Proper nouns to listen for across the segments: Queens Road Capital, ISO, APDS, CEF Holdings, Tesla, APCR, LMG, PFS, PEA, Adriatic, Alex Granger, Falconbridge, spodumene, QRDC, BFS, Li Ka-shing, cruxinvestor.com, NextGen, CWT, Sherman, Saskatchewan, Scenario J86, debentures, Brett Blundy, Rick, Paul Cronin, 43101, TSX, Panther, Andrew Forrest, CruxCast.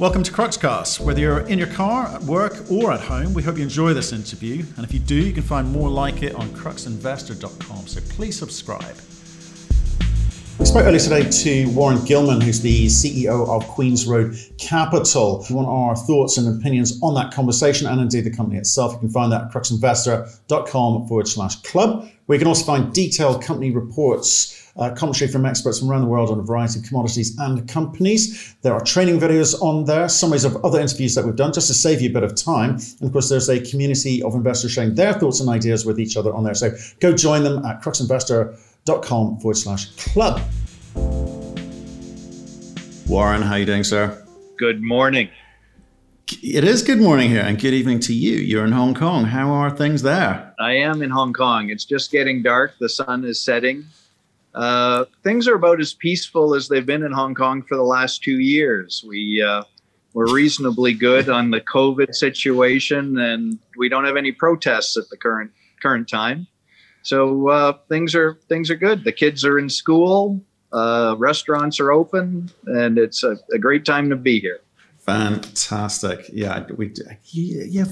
Welcome to CruxCast. Whether you're in your car, at work, or at home, we hope you enjoy this interview. And if you do, you can find more like it on cruxinvestor.com, so please subscribe. We spoke earlier today to Warren Gilman, who's the CEO of Queens Road Capital. If you want our thoughts and opinions on that conversation and indeed the company itself, you can find that at cruxinvestor.com/club, where you can also find detailed company reports, commentary from experts from around the world on a variety of commodities and companies. There are training videos on there, summaries of other interviews that we've done, just to save you a bit of time. And of course, there's a community of investors sharing their thoughts and ideas with each other on there. So go join them at cruxinvestor.com/club. Warren, how are you doing, sir? Good morning. It is good morning here, and good evening to you. You're in Hong Kong. How are things there? I am in Hong Kong. It's just getting dark. The sun is setting. Things are about as peaceful as they've been in Hong Kong for the last 2 years. We're reasonably good on the COVID situation, and we don't have any protests at the current time. So things are good. The kids are in school, restaurants are open, and it's a great time to be here. Fantastic. Yeah,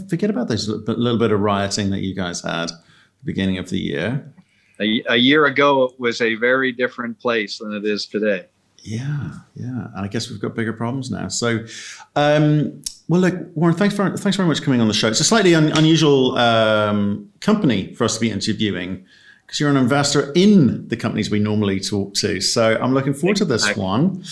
forget about this little bit of rioting that you guys had at the beginning of the year. A year ago, it was a very different place than it is today. Yeah. And I guess we've got bigger problems now. So, well, look, Warren, thanks very much for coming on the show. It's a slightly unusual company for us to be interviewing, because you're an investor in the companies we normally talk to. So I'm looking forward to this one.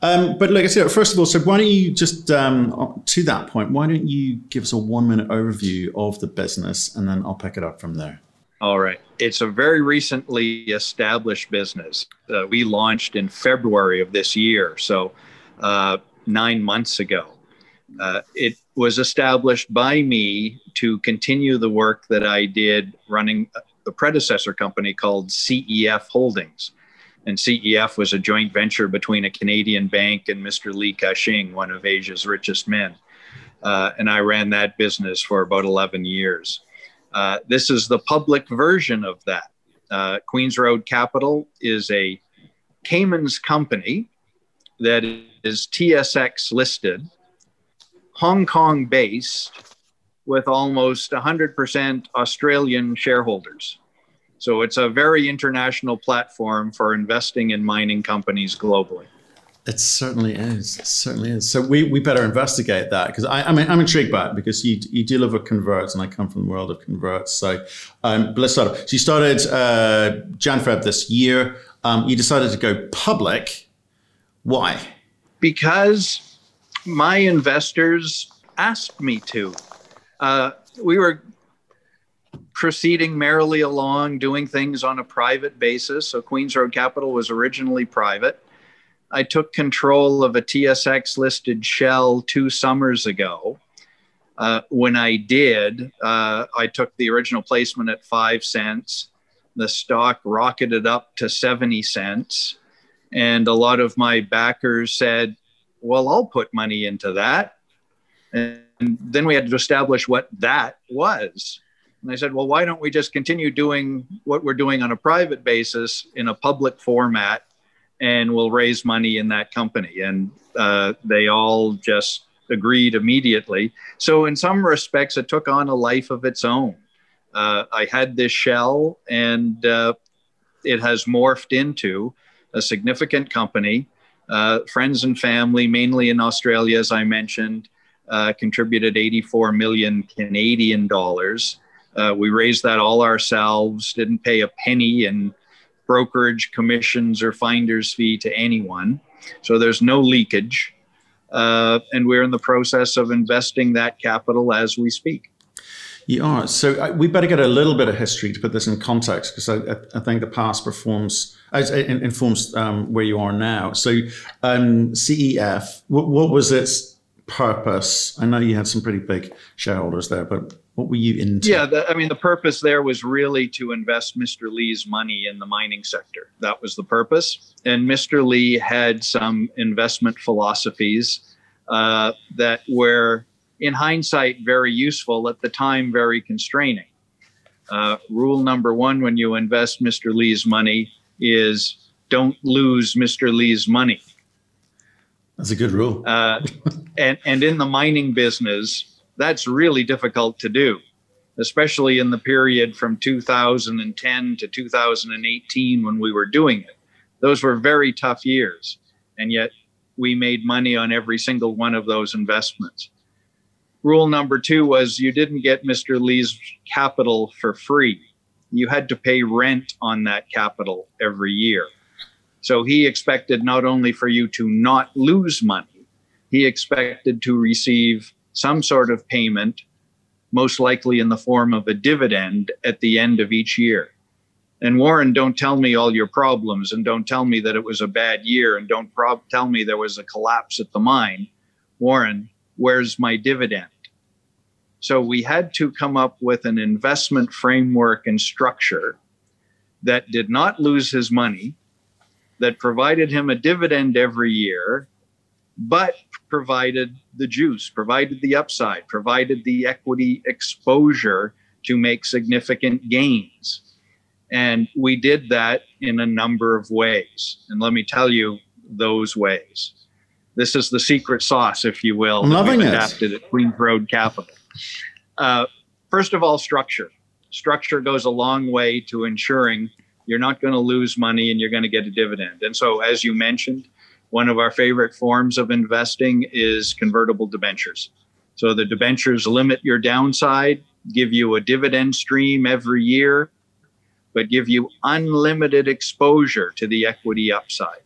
But look, first of all, so why don't you just, to that point, why don't you give us a 1-minute overview of the business, and then I'll pick it up from there. All right. It's a very recently established business. We launched in February of this year, so 9 months ago. It was established by me to continue the work that I did running a predecessor company called CEF Holdings. And CEF was a joint venture between a Canadian bank and Mr. Li Ka-shing, one of Asia's richest men. And I ran that business for about 11 years. This is the public version of that. Queens Road Capital is a Caymans company that is TSX listed, Hong Kong based, with almost 100% Australian shareholders. So it's a very international platform for investing in mining companies globally. It certainly is. It certainly is. So we better investigate that, because I'm intrigued by it, because you deal with converts, and I come from the world of converts. So but let's start off. So you started Jan-Feb this year. You decided to go public. Why? Because my investors asked me to. We were proceeding merrily along, doing things on a private basis. So Queens Road Capital was originally private. I took control of a TSX-listed shell 2 summers ago. When I did, I took the original placement at 5 cents. The stock rocketed up to 70 cents. And a lot of my backers said, well, I'll put money into that. And then we had to establish what that was. And I said, well, why don't we just continue doing what we're doing on a private basis in a public format, and we'll raise money in that company. And they all just agreed immediately. So in some respects, it took on a life of its own. I had this shell, and it has morphed into a significant company. Friends and family, mainly in Australia, as I mentioned, contributed 84 million Canadian dollars. We raised that all ourselves, didn't pay a penny in brokerage commissions or finder's fee to anyone. So there's no leakage. And we're in the process of investing that capital as we speak. You are. So we better get a little bit of history to put this in context, because I think the past informs where you are now. So CEF, what was its purpose? I know you had some pretty big shareholders there, but what were you into? Yeah, the purpose there was really to invest Mr. Lee's money in the mining sector. That was the purpose. And Mr. Li had some investment philosophies that were, in hindsight, very useful, at the time, very constraining. Rule number one when you invest Mr. Lee's money is don't lose Mr. Lee's money. That's a good rule. And in the mining business, that's really difficult to do, especially in the period from 2010 to 2018 when we were doing it. Those were very tough years, and yet we made money on every single one of those investments. Rule number two was you didn't get Mr. Li's capital for free. You had to pay rent on that capital every year. So he expected not only for you to not lose money, he expected to receive some sort of payment, most likely in the form of a dividend at the end of each year. And Warren, don't tell me all your problems, and don't tell me that it was a bad year, and don't tell me there was a collapse at the mine. Warren, where's my dividend? So we had to come up with an investment framework and structure that did not lose his money, that provided him a dividend every year, but provided the juice, provided the upside, provided the equity exposure to make significant gains. And we did that in a number of ways. And let me tell you those ways. This is the secret sauce, if you will, that we've adapted at Queens Road Capital. First of all, structure. Structure goes a long way to ensuring you're not going to lose money and you're going to get a dividend. And so, as you mentioned, one of our favorite forms of investing is convertible debentures. So the debentures limit your downside, give you a dividend stream every year, but give you unlimited exposure to the equity upside.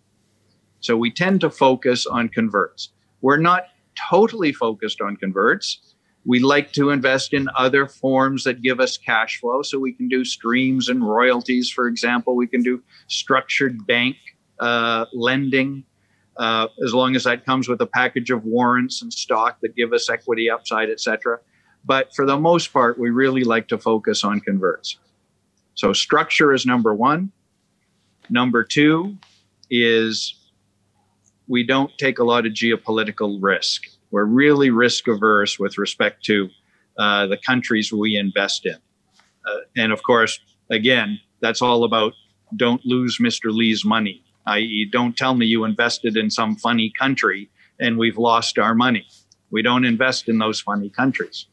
So we tend to focus on converts. We're not totally focused on converts. We like to invest in other forms that give us cash flow. So we can do streams and royalties, for example. We can do structured bank lending, as long as that comes with a package of warrants and stock that give us equity upside, et cetera. But for the most part, we really like to focus on converts. So structure is number one. Number two is we don't take a lot of geopolitical risk. We're really risk averse with respect to the countries we invest in. And of course, again, that's all about don't lose Mr. Li's money, i.e. don't tell me you invested in some funny country and we've lost our money. We don't invest in those funny countries.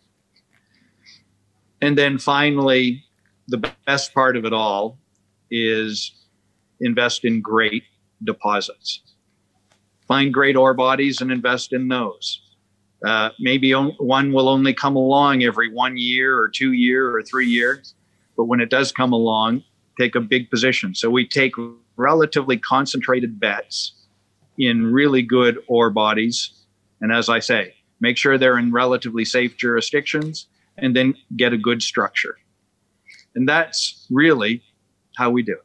And then finally, the best part of it all is invest in great deposits. Find great ore bodies and invest in those. Maybe one will only come along every 1 year or 2 year or 3 years, but when it does come along, take a big position. So we take relatively concentrated bets in really good ore bodies. And as I say, make sure they're in relatively safe jurisdictions and then get a good structure. And that's really how we do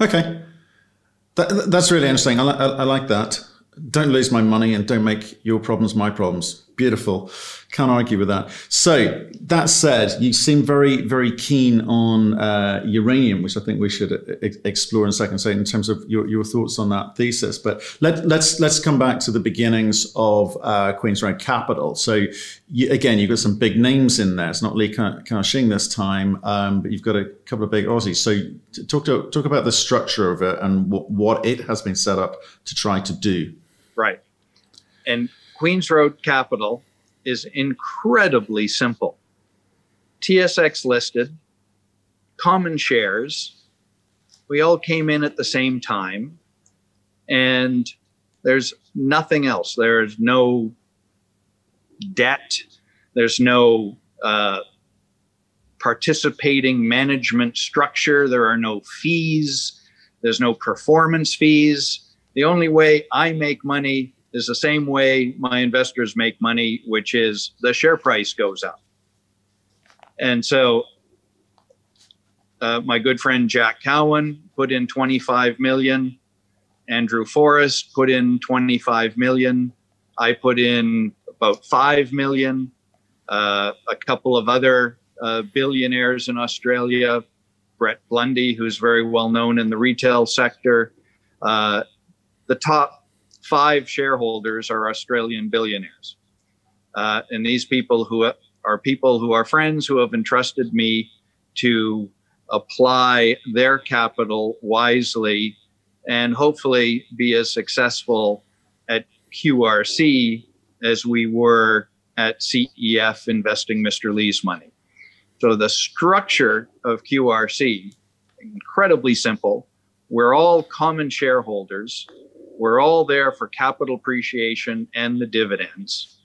it. Okay. That's really interesting. I like that. Don't lose my money and don't make your problems my problems. Beautiful. Can't argue with that. So that said, you seem very, very keen on uranium, which I think we should explore in a second, so in terms of your thoughts on that thesis. But let's come back to the beginnings of Queens Road Capital. So again, you've got some big names in there. It's not Li Ka-shing this time, but you've got a couple of big Aussies. So talk about the structure of it and what it has been set up to try to do. Right. And Queens Road Capital is incredibly simple. TSX listed, common shares. We all came in at the same time, and there's nothing else. There's no debt. There's no participating management structure. There are no fees. There's no performance fees. The only way I make money is the same way my investors make money, which is the share price goes up. And so my good friend Jack Cowan put in 25 million. Andrew Forrest put in 25 million. I put in about 5 million. A couple of other billionaires in Australia, Brett Blundy, who's very well known in the retail sector. The top 5 shareholders are Australian billionaires. And these people who are friends who have entrusted me to apply their capital wisely and hopefully be as successful at QRC as we were at CEF investing Mr. Lee's money. So the structure of QRC, incredibly simple. We're all common shareholders. We're all there for capital appreciation and the dividends.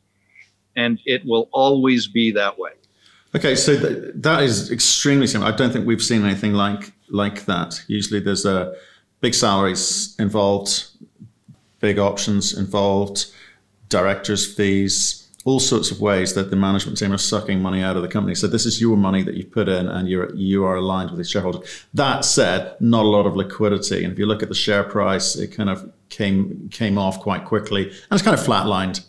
And it will always be that way. Okay, so that is extremely simple. I don't think we've seen anything like that. Usually there's big salaries involved, big options involved, directors' fees, all sorts of ways that the management team are sucking money out of the company. So this is your money that you've put in, and you are aligned with the shareholders. That said, not a lot of liquidity. And if you look at the share price, it kind of came off quite quickly, and it's kind of flatlined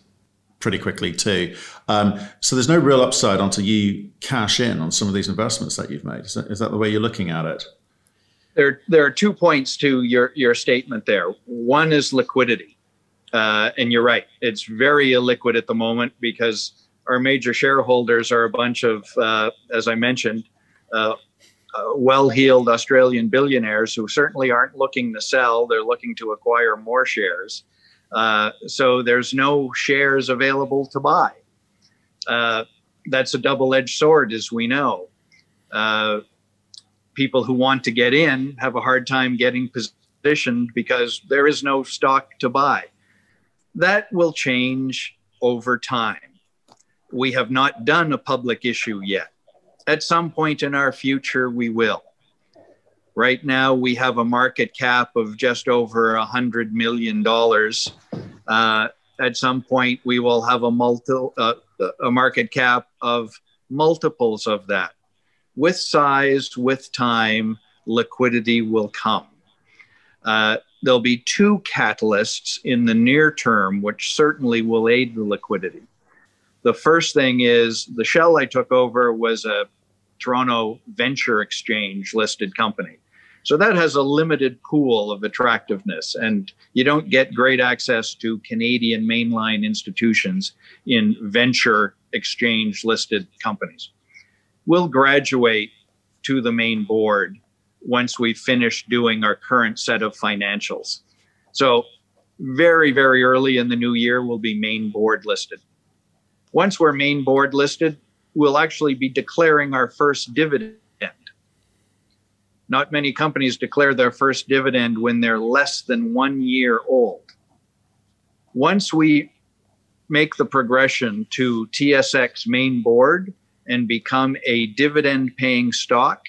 pretty quickly too. So there's no real upside until you cash in on some of these investments that you've made. Is that the way you're looking at it? There are 2 points to your statement there. One is liquidity. And you're right, it's very illiquid at the moment because our major shareholders are a bunch of, as I mentioned, well-heeled Australian billionaires who certainly aren't looking to sell. They're looking to acquire more shares. So there's no shares available to buy. That's a double-edged sword, as we know. People who want to get in have a hard time getting positioned because there is no stock to buy. That will change over time. We have not done a public issue yet. At some point in our future, we will. Right now, we have a market cap of just over $100 million. At some point, we will have a market cap of multiples of that. With size, with time, liquidity will come. There'll be 2 catalysts in the near term, which certainly will aid the liquidity. The first thing is the shell I took over was a Toronto Venture Exchange listed company. So that has a limited pool of attractiveness, and you don't get great access to Canadian mainline institutions in venture exchange listed companies. We'll graduate to the main board once we finish doing our current set of financials. So very, very early in the new year, we'll be main board listed. Once we're main board listed, we'll actually be declaring our first dividend. Not many companies declare their first dividend when they're less than 1 year old. Once we make the progression to TSX main board and become a dividend paying stock,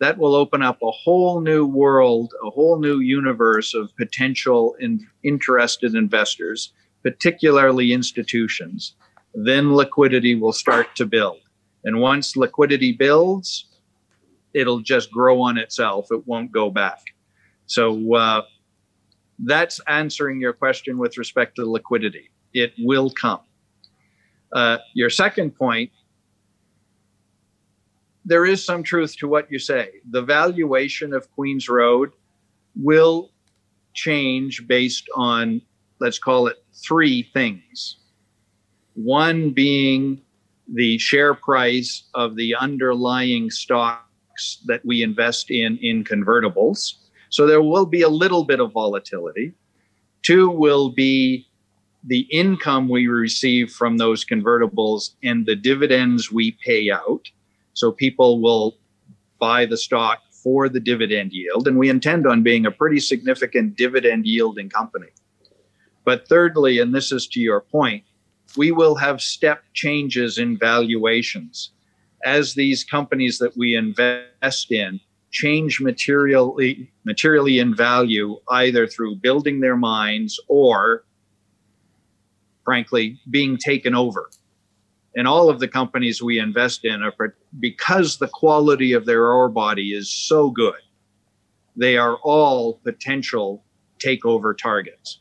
that will open up a whole new world, a whole new universe of potential interested investors, particularly institutions. Then liquidity will start to build. And once liquidity builds, it'll just grow on itself. It won't go back. So that's answering your question with respect to liquidity. It will come. Your second point, there is some truth to what you say. The valuation of Queens Road will change based on, let's call it, 3 things. One being the share price of the underlying stocks that we invest in convertibles. So there will be a little bit of volatility. 2 will be the income we receive from those convertibles and the dividends we pay out. So people will buy the stock for the dividend yield, and we intend on being a pretty significant dividend yielding company. But thirdly, and this is to your point, we will have step changes in valuations as these companies that we invest in change materially in value, either through building their mines or, frankly, being taken over. And all of the companies we invest in are, because the quality of their ore body is so good, they are all potential takeover targets.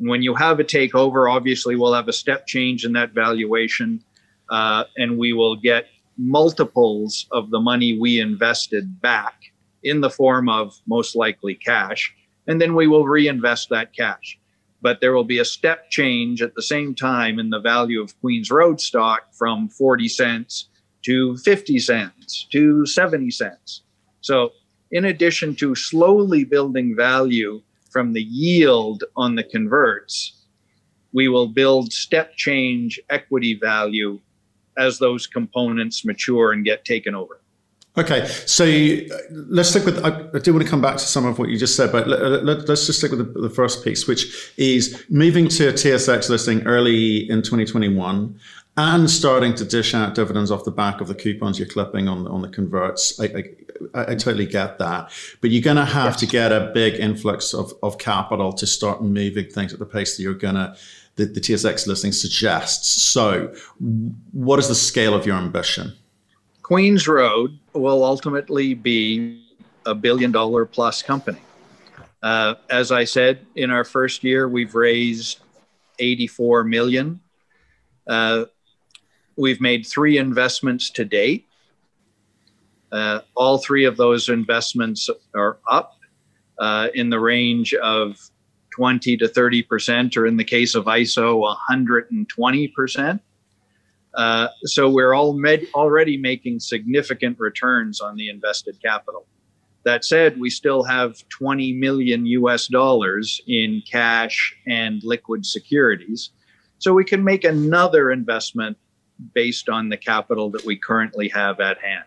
And when you have a takeover, obviously we'll have a step change in that valuation, and we will get multiples of the money we invested back in the form of most likely cash, and then we will reinvest that cash. But there will be a step change at the same time in the value of Queens Road stock from 40 cents to 50 cents to 70 cents. So in addition to slowly building value from the yield on the converts, we will build step change equity value as those components mature and get taken over. Okay, so let's stick with, I do want to come back to some of what you just said, but let's just stick with the first piece, which is moving to a TSX listing early in 2021 and starting to dish out dividends off the back of the coupons you're clipping on the converts. I totally get that. But you're going to have to get a big influx of capital to start moving things at the pace that you're going to, the TSX listing suggests. So what is the scale of your ambition? Queens Road will ultimately be a $1 billion plus company. As I said, in our first year, we've raised $84 million. We've made 3 investments to date. All 3 of those investments are up in the range of 20 to 30%, or in the case of ISO, 120%. So we're already making significant returns on the invested capital. That said, we still have $20 million in cash and liquid securities. So we can make another investment based on the capital that we currently have at hand.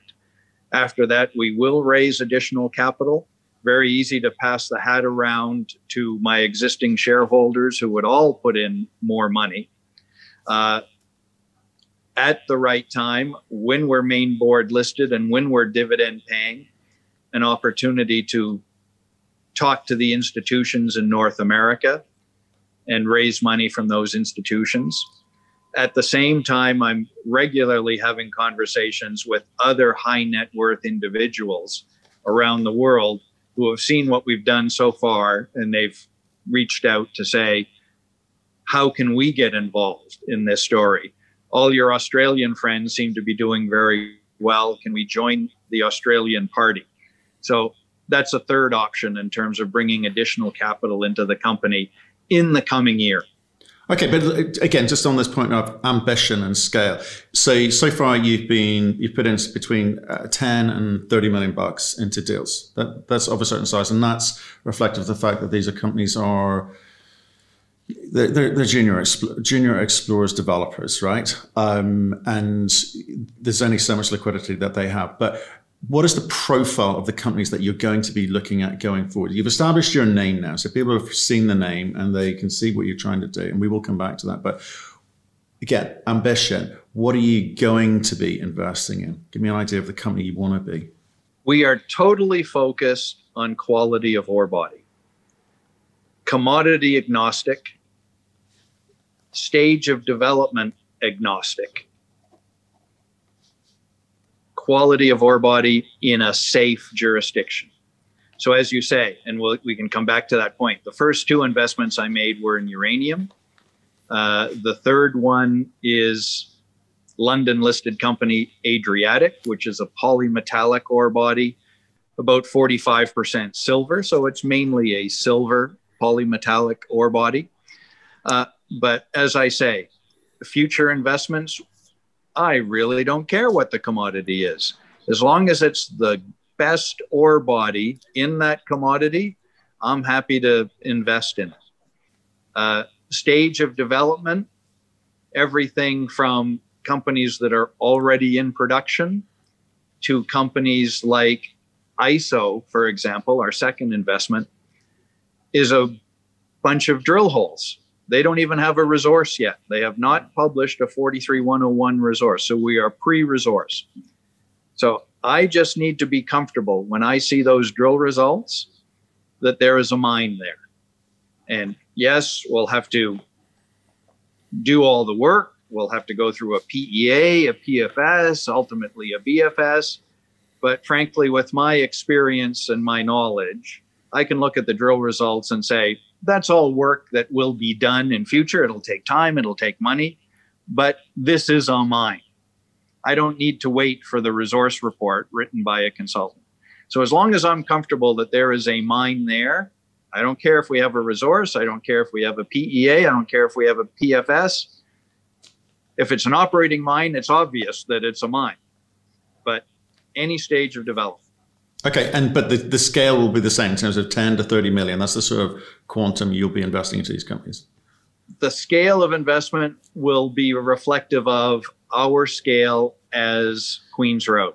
After that, we will raise additional capital. Very easy to pass the hat around to my existing shareholders who would all put in more money. At the right time, when we're main board listed and when we're dividend paying, an opportunity to talk to the institutions in North America and raise money from those institutions. At the same time, I'm regularly having conversations with other high net worth individuals around the world who have seen what we've done so far, and they've reached out to say, how can we get involved in this story? All your Australian friends seem to be doing very well. Can we join the Australian party? So that's a third option in terms of bringing additional capital into the company in the coming year. Okay, but again, just on this point of ambition and scale. So far you've put in between 10 and 30 million bucks into deals. That's of a certain size, and that's reflective of the fact that these companies are they're junior explorers, developers, right? And there's only so much liquidity that they have. But what is the profile of the companies that you're going to be looking at going forward? You've established your name now, so people have seen the name and they can see what you're trying to do. And we will come back to that. But again, ambition. What are you going to be investing in? Give me an idea of the company you want to be. We are totally focused on quality of ore body. Commodity agnostic, stage of development agnostic, quality of ore body in a safe jurisdiction. So as you say, and we can come back to that point, the first 2 investments I made were in uranium. The third one is London-listed company Adriatic, which is a polymetallic ore body, about 45% silver. So it's mainly a silver polymetallic ore body. But as I say, future investments, I really don't care what the commodity is. As long as it's the best ore body in that commodity, I'm happy to invest in it. Stage of development, everything from companies that are already in production to companies like ISO, for example, our second investment, is a bunch of drill holes. They don't even have a resource yet. They have not published a 43101 resource. So we are pre-resource. So I just need to be comfortable when I see those drill results that there is a mine there. And yes, we'll have to do all the work. We'll have to go through a PEA, a PFS, ultimately a BFS. But frankly, with my experience and my knowledge, I can look at the drill results and say, that's all work that will be done in future. It'll take time, it'll take money, but this is a mine. I don't need to wait for the resource report written by a consultant. So as long as I'm comfortable that there is a mine there, I don't care if we have a resource, I don't care if we have a PEA, I don't care if we have a PFS. If it's an operating mine, it's obvious that it's a mine, but any stage of development. Okay, but the scale will be the same in terms of 10 to 30 million. That's the sort of quantum you'll be investing into these companies. the scale of investment will be reflective of our scale as Queens Road.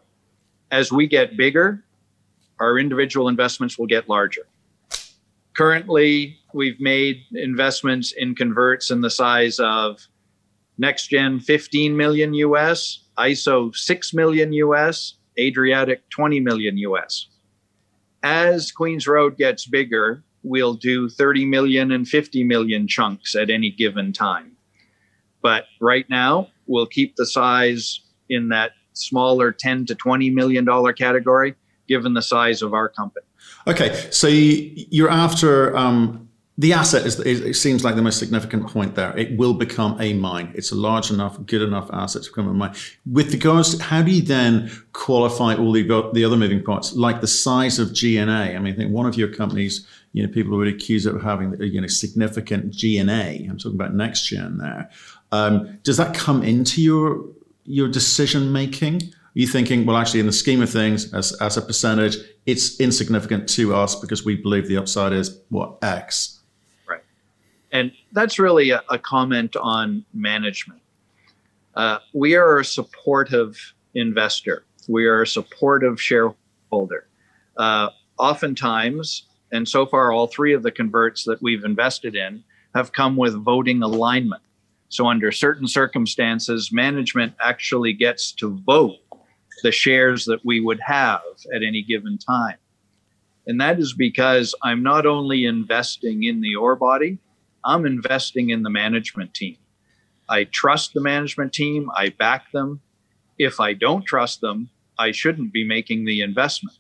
As we get bigger, our individual investments will get larger. Currently, we've made investments in converts in the size of NextGen $15 million US, ISO $6 million US, Adriatic $20 million US. As Queens Road gets bigger, we'll do 30 million and 50 million chunks at any given time. But right now, we'll keep the size in that smaller $10 to $20 million category, given the size of our company. Okay, so you're after the asset. It seems like the most significant point there. It will become a mine. It's a large enough, good enough asset to become a mine. With regards to how do you then qualify all the other moving parts, like the size of G&A? I mean, I think one of your companies, you know, people would accuse it of having, you know, significant G&A. I'm talking about NextGen there. Does that come into your decision making? Are you thinking, well, actually, in the scheme of things, as a percentage, it's insignificant to us because we believe the upside is, what, X? Right. And that's really a comment on management. We are a supportive investor. We are a supportive shareholder. Oftentimes, and so far, all three of the converts that we've invested in have come with voting alignment. So under certain circumstances, management actually gets to vote the shares that we would have at any given time. And that is because I'm not only investing in the ore body, I'm investing in the management team. I trust the management team. I back them. If I don't trust them, I shouldn't be making the investment.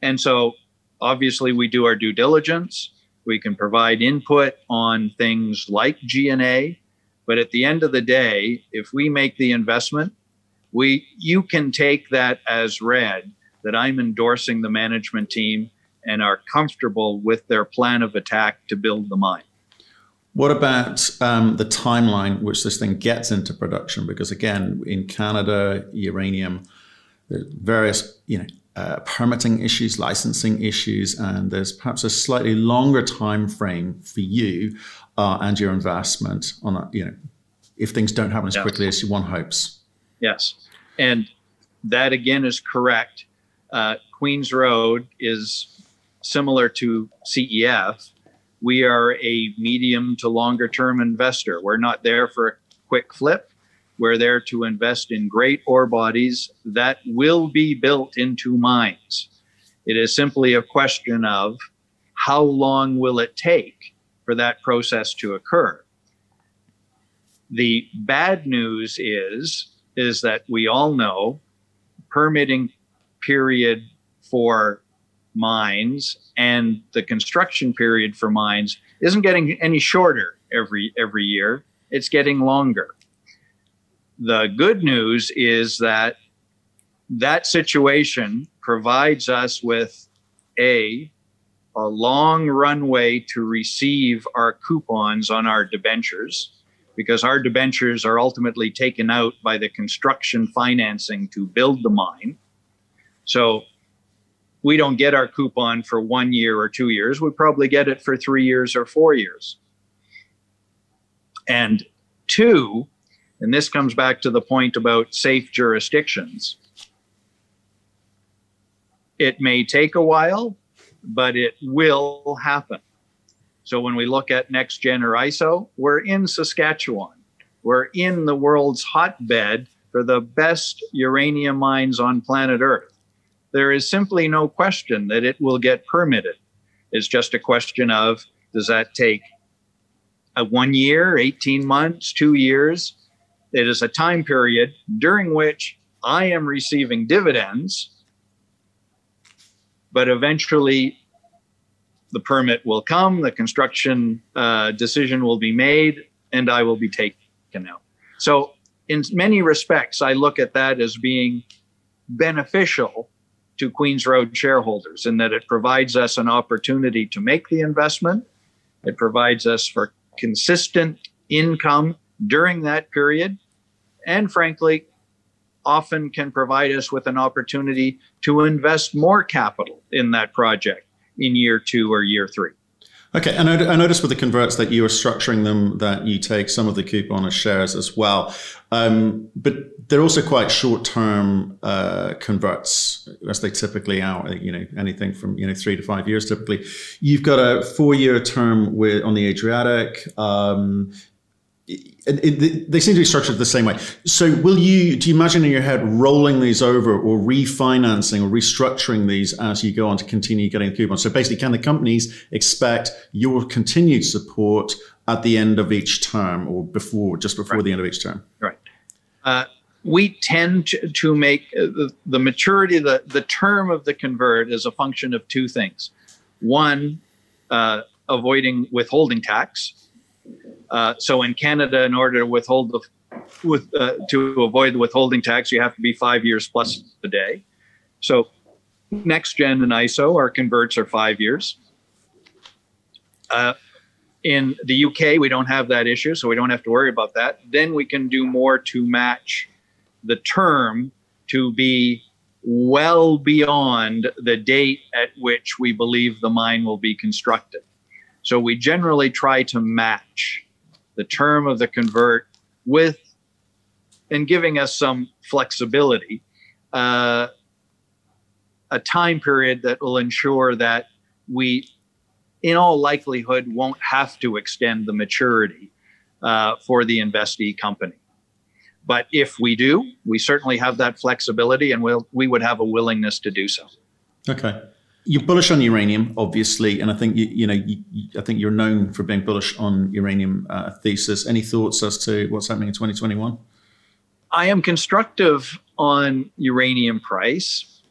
And so obviously we do our due diligence. We can provide input on things like G&A. But at the end of the day, if we make the investment, you can take that as read that I'm endorsing the management team and are comfortable with their plan of attack to build the mine. What about the timeline which this thing gets into production? Because again, in Canada, uranium, there's various, you know, permitting issues, licensing issues, and there's perhaps a slightly longer time frame for you and your investment on that, you know, if things don't happen as quickly as one hopes. Yes. And that, again, is correct. Queens Road is similar to CEF. We are a medium to longer term investor. We're not there for a quick flip. We're there to invest in great ore bodies that will be built into mines. It is simply a question of how long will it take for that process to occur. The bad news is that we all know permitting period for mines and the construction period for mines isn't getting any shorter every year. It's getting longer. The good news is that that situation provides us with a long runway to receive our coupons on our debentures, because our debentures are ultimately taken out by the construction financing to build the mine. So we don't get our coupon for 1 year or 2 years. We probably get it for 3 years or 4 years. And two, and this comes back to the point about safe jurisdictions. It may take a while, but it will happen. So when we look at NextGen or ISO, we're in Saskatchewan. We're in the world's hotbed for the best uranium mines on planet Earth. There is simply no question that it will get permitted. It's just a question of, does that take 1 year, 18 months, 2 years? It is a time period during which I am receiving dividends, but eventually the permit will come, the construction decision will be made, and I will be taken out. So in many respects, I look at that as being beneficial to Queens Road shareholders in that it provides us an opportunity to make the investment. It provides us for consistent income during that period, and frankly, often can provide us with an opportunity to invest more capital in that project in year 2 or year 3. Okay, and I noticed with the converts that you are structuring them that you take some of the coupon as shares as well, but they're also quite short-term converts, as they typically are. You know, anything from 3 to 5 years typically. You've got a 4-year term with on the Adriatic. They seem to be structured the same way. So, do you imagine in your head rolling these over, or refinancing, or restructuring these as you go on to continue getting the coupon? So, basically, can the companies expect your continued support at the end of each term, or before, just before the end of each term? Right. We tend to make the maturity, the term of the convert is a function of two things. One, avoiding withholding tax. So in Canada, in order to withhold to avoid the withholding tax, you have to be 5 years plus a day. So NextGen and ISO, our converts are 5 years. In the UK, we don't have that issue, so we don't have to worry about that. Then we can do more to match the term to be well beyond the date at which we believe the mine will be constructed. So we generally try to match the term of the convert with, and giving us some flexibility, a time period that will ensure that we, in all likelihood, won't have to extend the maturity for the investee company. But if we do, we certainly have that flexibility, and we would have a willingness to do so. Okay. You're bullish on uranium, obviously, and I think I think you're known for being bullish on uranium thesis. Any thoughts as to what's happening in 2021? I am constructive on uranium price,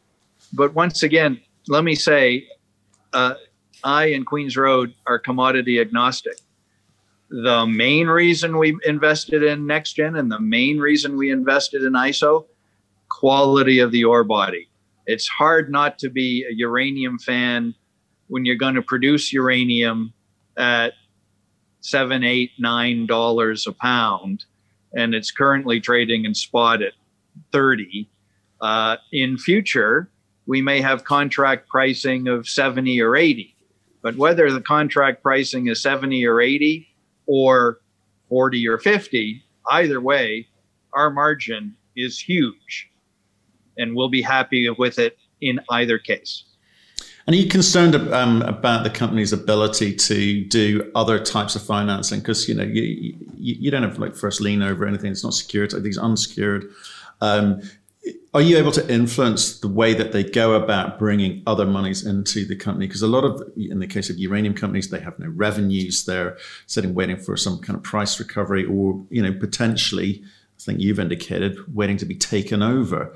but once again, let me say, I and Queens Road are commodity agnostic. The main reason we invested in NextGen and the main reason we invested in ISO, quality of the ore body. It's hard not to be a uranium fan when you're going to produce uranium at $7, $8, $9 a pound, and it's currently trading in spot at 30. In future, we may have contract pricing of 70 or 80, but whether the contract pricing is 70 or 80 or 40 or 50, either way, our margin is huge. And we'll be happy with it in either case. And are you concerned about the company's ability to do other types of financing? Because you don't have like first lien over anything. It's not secured. It's unsecured. Are you able to influence the way that they go about bringing other monies into the company? Because a lot of, in the case of uranium companies, they have no revenues. They're sitting waiting for some kind of price recovery, or potentially, I think you've indicated, waiting to be taken over.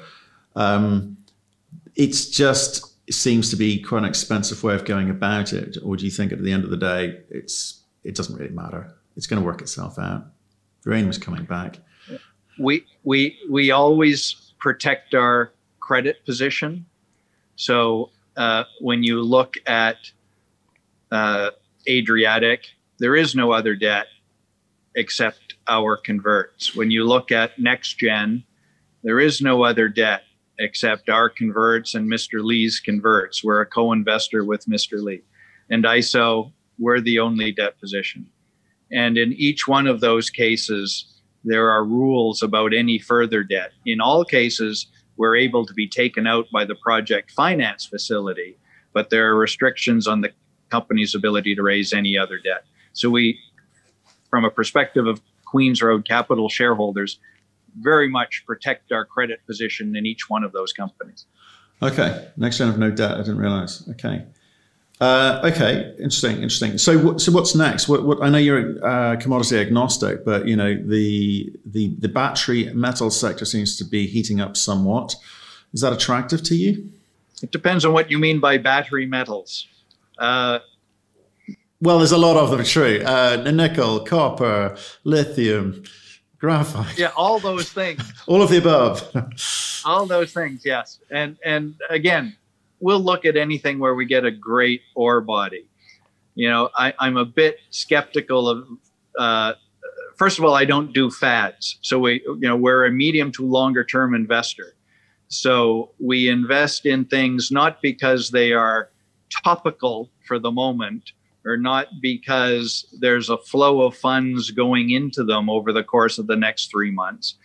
It seems to be quite an expensive way of going about it. Or do you think at the end of the day, it doesn't really matter? It's going to work itself out. Uranium is coming back. We always protect our credit position. So when you look at Adriatic, there is no other debt except our converts. When you look at NextGen, there is no other debt except our converts and Mr. Lee's converts. We're a co-investor with Mr. Li. And ISO, we're the only debt position. And in each one of those cases, there are rules about any further debt. In all cases, we're able to be taken out by the project finance facility, but there are restrictions on the company's ability to raise any other debt. So we, from a perspective of Queens Road Capital shareholders, very much protect our credit position in each one of those companies. Okay, NextGen have no debt. I didn't realize. Okay, interesting. So what's next? What I know you're commodity agnostic, but the battery metal sector seems to be heating up somewhat. Is that attractive to you? It depends on what you mean by battery metals. Well, there's a lot of them. True, nickel, copper, lithium. Graphite. Yeah, all those things. All of the above. All those things, yes. And again, we'll look at anything where we get a great ore body. I'm a bit skeptical of, first of all, I don't do fads. So we're a medium to longer term investor. So we invest in things not because they are topical for the moment or not because there's a flow of funds going into them over the course of the next 3 months.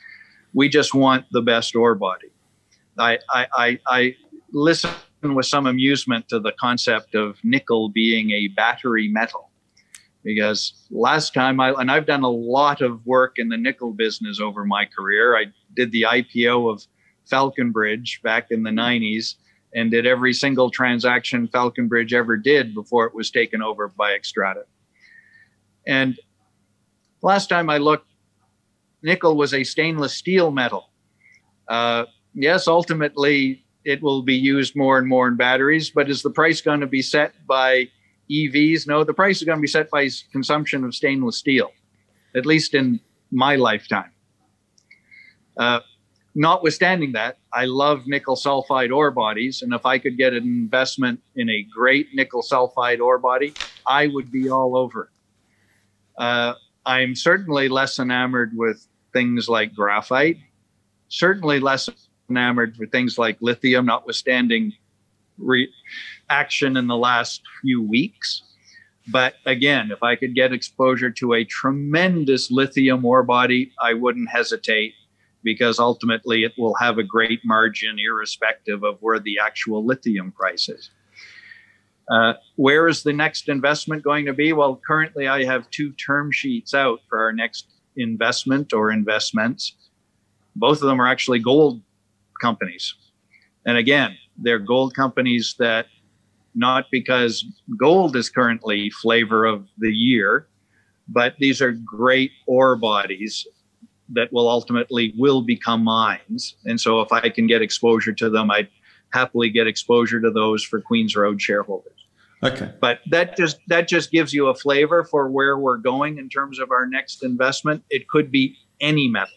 We just want the best ore body. I listen with some amusement to the concept of nickel being a battery metal, because last time I've done a lot of work in the nickel business over my career. I did the IPO of Falconbridge back in the 90s and did every single transaction Falconbridge ever did before it was taken over by Extrata. And last time I looked, nickel was a stainless steel metal. Yes, ultimately it will be used more and more in batteries, but is the price going to be set by EVs? No, the price is going to be set by consumption of stainless steel, at least in my lifetime. Notwithstanding that, I love nickel sulfide ore bodies, and if I could get an investment in a great nickel sulfide ore body, I would be all over it. I'm certainly less enamored with things like graphite, certainly less enamored with things like lithium, notwithstanding action in the last few weeks. But again, if I could get exposure to a tremendous lithium ore body, I wouldn't hesitate, because ultimately it will have a great margin irrespective of where the actual lithium price is. Where is the next investment going to be? Well, currently I have 2 term sheets out for our next investment or investments. Both of them are actually gold companies. And again, they're gold companies that, not because gold is currently flavor of the year, but these are great ore bodies that will ultimately become mines. And so if I can get exposure to them, I'd happily get exposure to those for Queens Road shareholders. Okay. But that just gives you a flavor for where we're going in terms of our next investment. It could be any metal.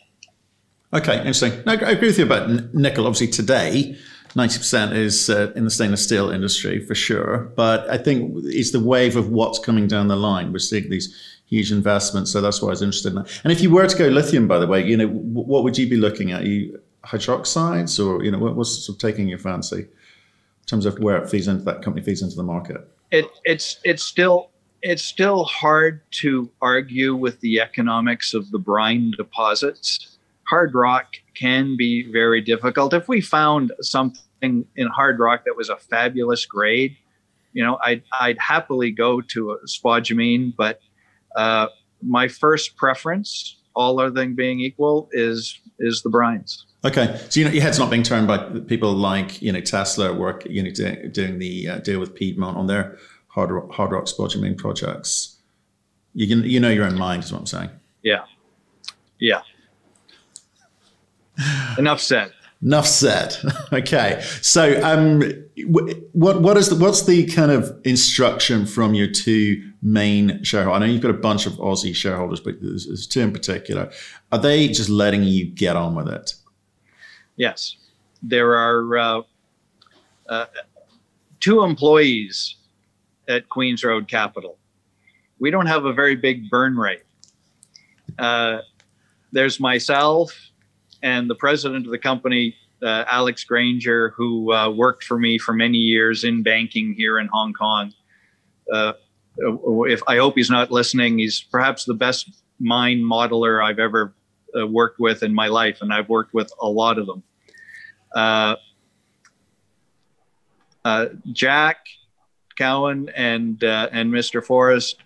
Okay, interesting. I agree with you about nickel. Obviously today, 90% is in the stainless steel industry for sure. But I think it's the wave of what's coming down the line. We're seeing these huge investments. So that's why I was interested in that. And if you were to go lithium, by the way, you know, what would you be looking at? Are you hydroxides, or, you know, what's sort of taking your fancy in terms of where it feeds into that company feeds into the market? It's still hard to argue with the economics of the brine deposits. Hard rock can be very difficult. If we found something in hard rock that was a fabulous grade, you know, I'd happily go to a spodumene, but my first preference, all other than being equal, is the brines. Okay, so you know your head's not being turned by people like, you know, Tesla work, you know, doing the deal with Piedmont on their hard rock spodumene projects. You know your own mind is what I'm saying. Yeah. Enough said. Enough said. Okay, so what's the kind of instruction from your 2 main shareholders? I know you've got a bunch of Aussie shareholders, but there's 2 in particular. Are they just letting you get on with it? Yes, there are 2 employees at Queens Road Capital. We don't have a very big burn rate. There's myself and the president of the company, Alex Granger, who worked for me for many years in banking here in Hong Kong. If I hope he's not listening, he's perhaps the best mine modeler I've ever worked with in my life, and I've worked with a lot of them. Jack Cowan and Mr. Forrest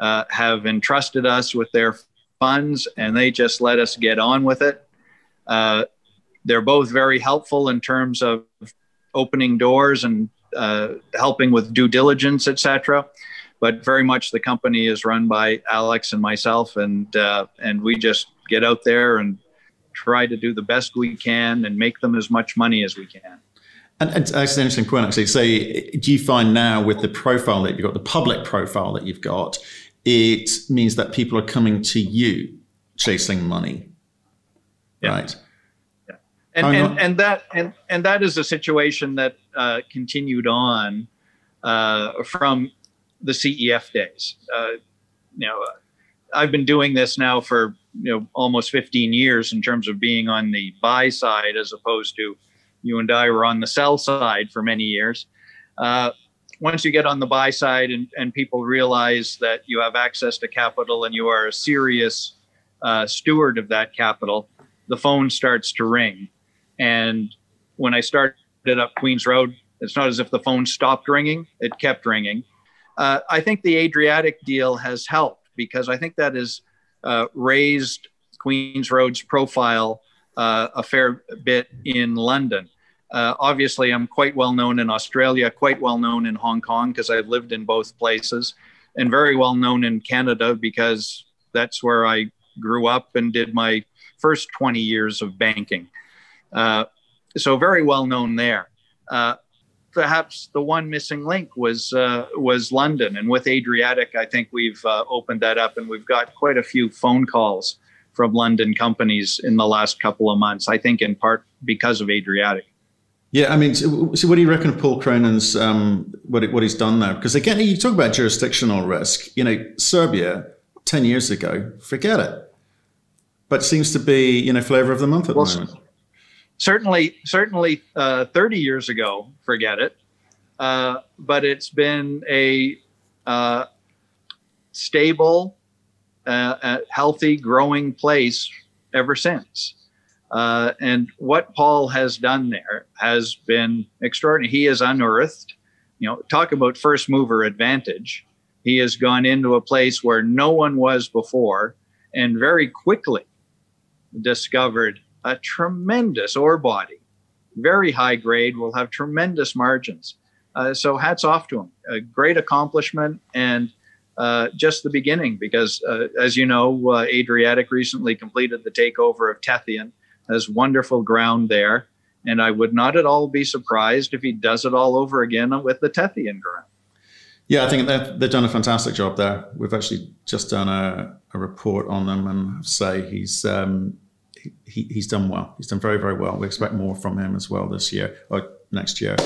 have entrusted us with their funds, and they just let us get on with it. They're both very helpful in terms of opening doors and helping with due diligence, etc. But very much the company is run by Alex and myself, and we just get out there and try to do the best we can and make them as much money as we can. And that's an interesting point, actually. So do you find now with the profile that you've got, the public profile that you've got, it means that people are coming to you chasing money, right? Yeah. And that is a situation that continued on from the CEF days. You know, I've been doing this now for, you know, almost 15 years in terms of being on the buy side, as opposed to you and I were on the sell side for many years. once you get on the buy side and people realize that you have access to capital and you are a serious steward of that capital, the phone starts to ring. And when I started up Queens Road, it's not as if the phone stopped ringing, it kept ringing. I think the Adriatic deal has helped because I think that has raised Queens Road's profile a fair bit in London. Obviously, I'm quite well known in Australia, quite well known in Hong Kong because I've lived in both places, and very well known in Canada because that's where I grew up and did my first 20 years of banking. So very well known there. Perhaps the one missing link was London. And with Adriatic, I think we've opened that up, and we've got quite a few phone calls from London companies in the last couple of months, I think in part because of Adriatic. Yeah, I mean, so what do you reckon of Paul Cronin's, what he's done there? Because again, you talk about jurisdictional risk. You know, Serbia, 10 years ago, forget it. But it seems to be, you know, flavor of the month at the moment. Certainly 30 years ago, forget it. But it's been a stable, healthy, growing place ever since. And what Paul has done there has been extraordinary. He has unearthed, you know, talk about first mover advantage. He has gone into a place where no one was before and very quickly discovered a tremendous ore body, very high grade, will have tremendous margins. So hats off to him. A great accomplishment and just the beginning because, as you know, Adriatic recently completed the takeover of Tethyan. Has wonderful ground there, and I would not at all be surprised if he does it all over again with the Tethyan ground. Yeah, I think they've done a fantastic job there. We've actually just done a report on them, and I have to say he's done well. He's done very, very well. We expect more from him as well this year or next year.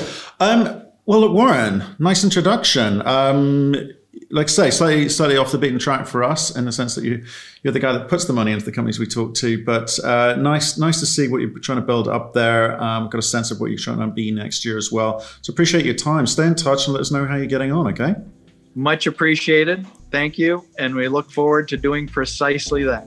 Well, look, Warren, nice introduction. Like I say, slightly off the beaten track for us in the sense that you're the guy that puts the money into the companies we talk to, but nice to see what you're trying to build up there. Got a sense of what you're trying to be next year as well. So appreciate your time. Stay in touch and let us know how you're getting on, okay? Much appreciated. Thank you. And we look forward to doing precisely that.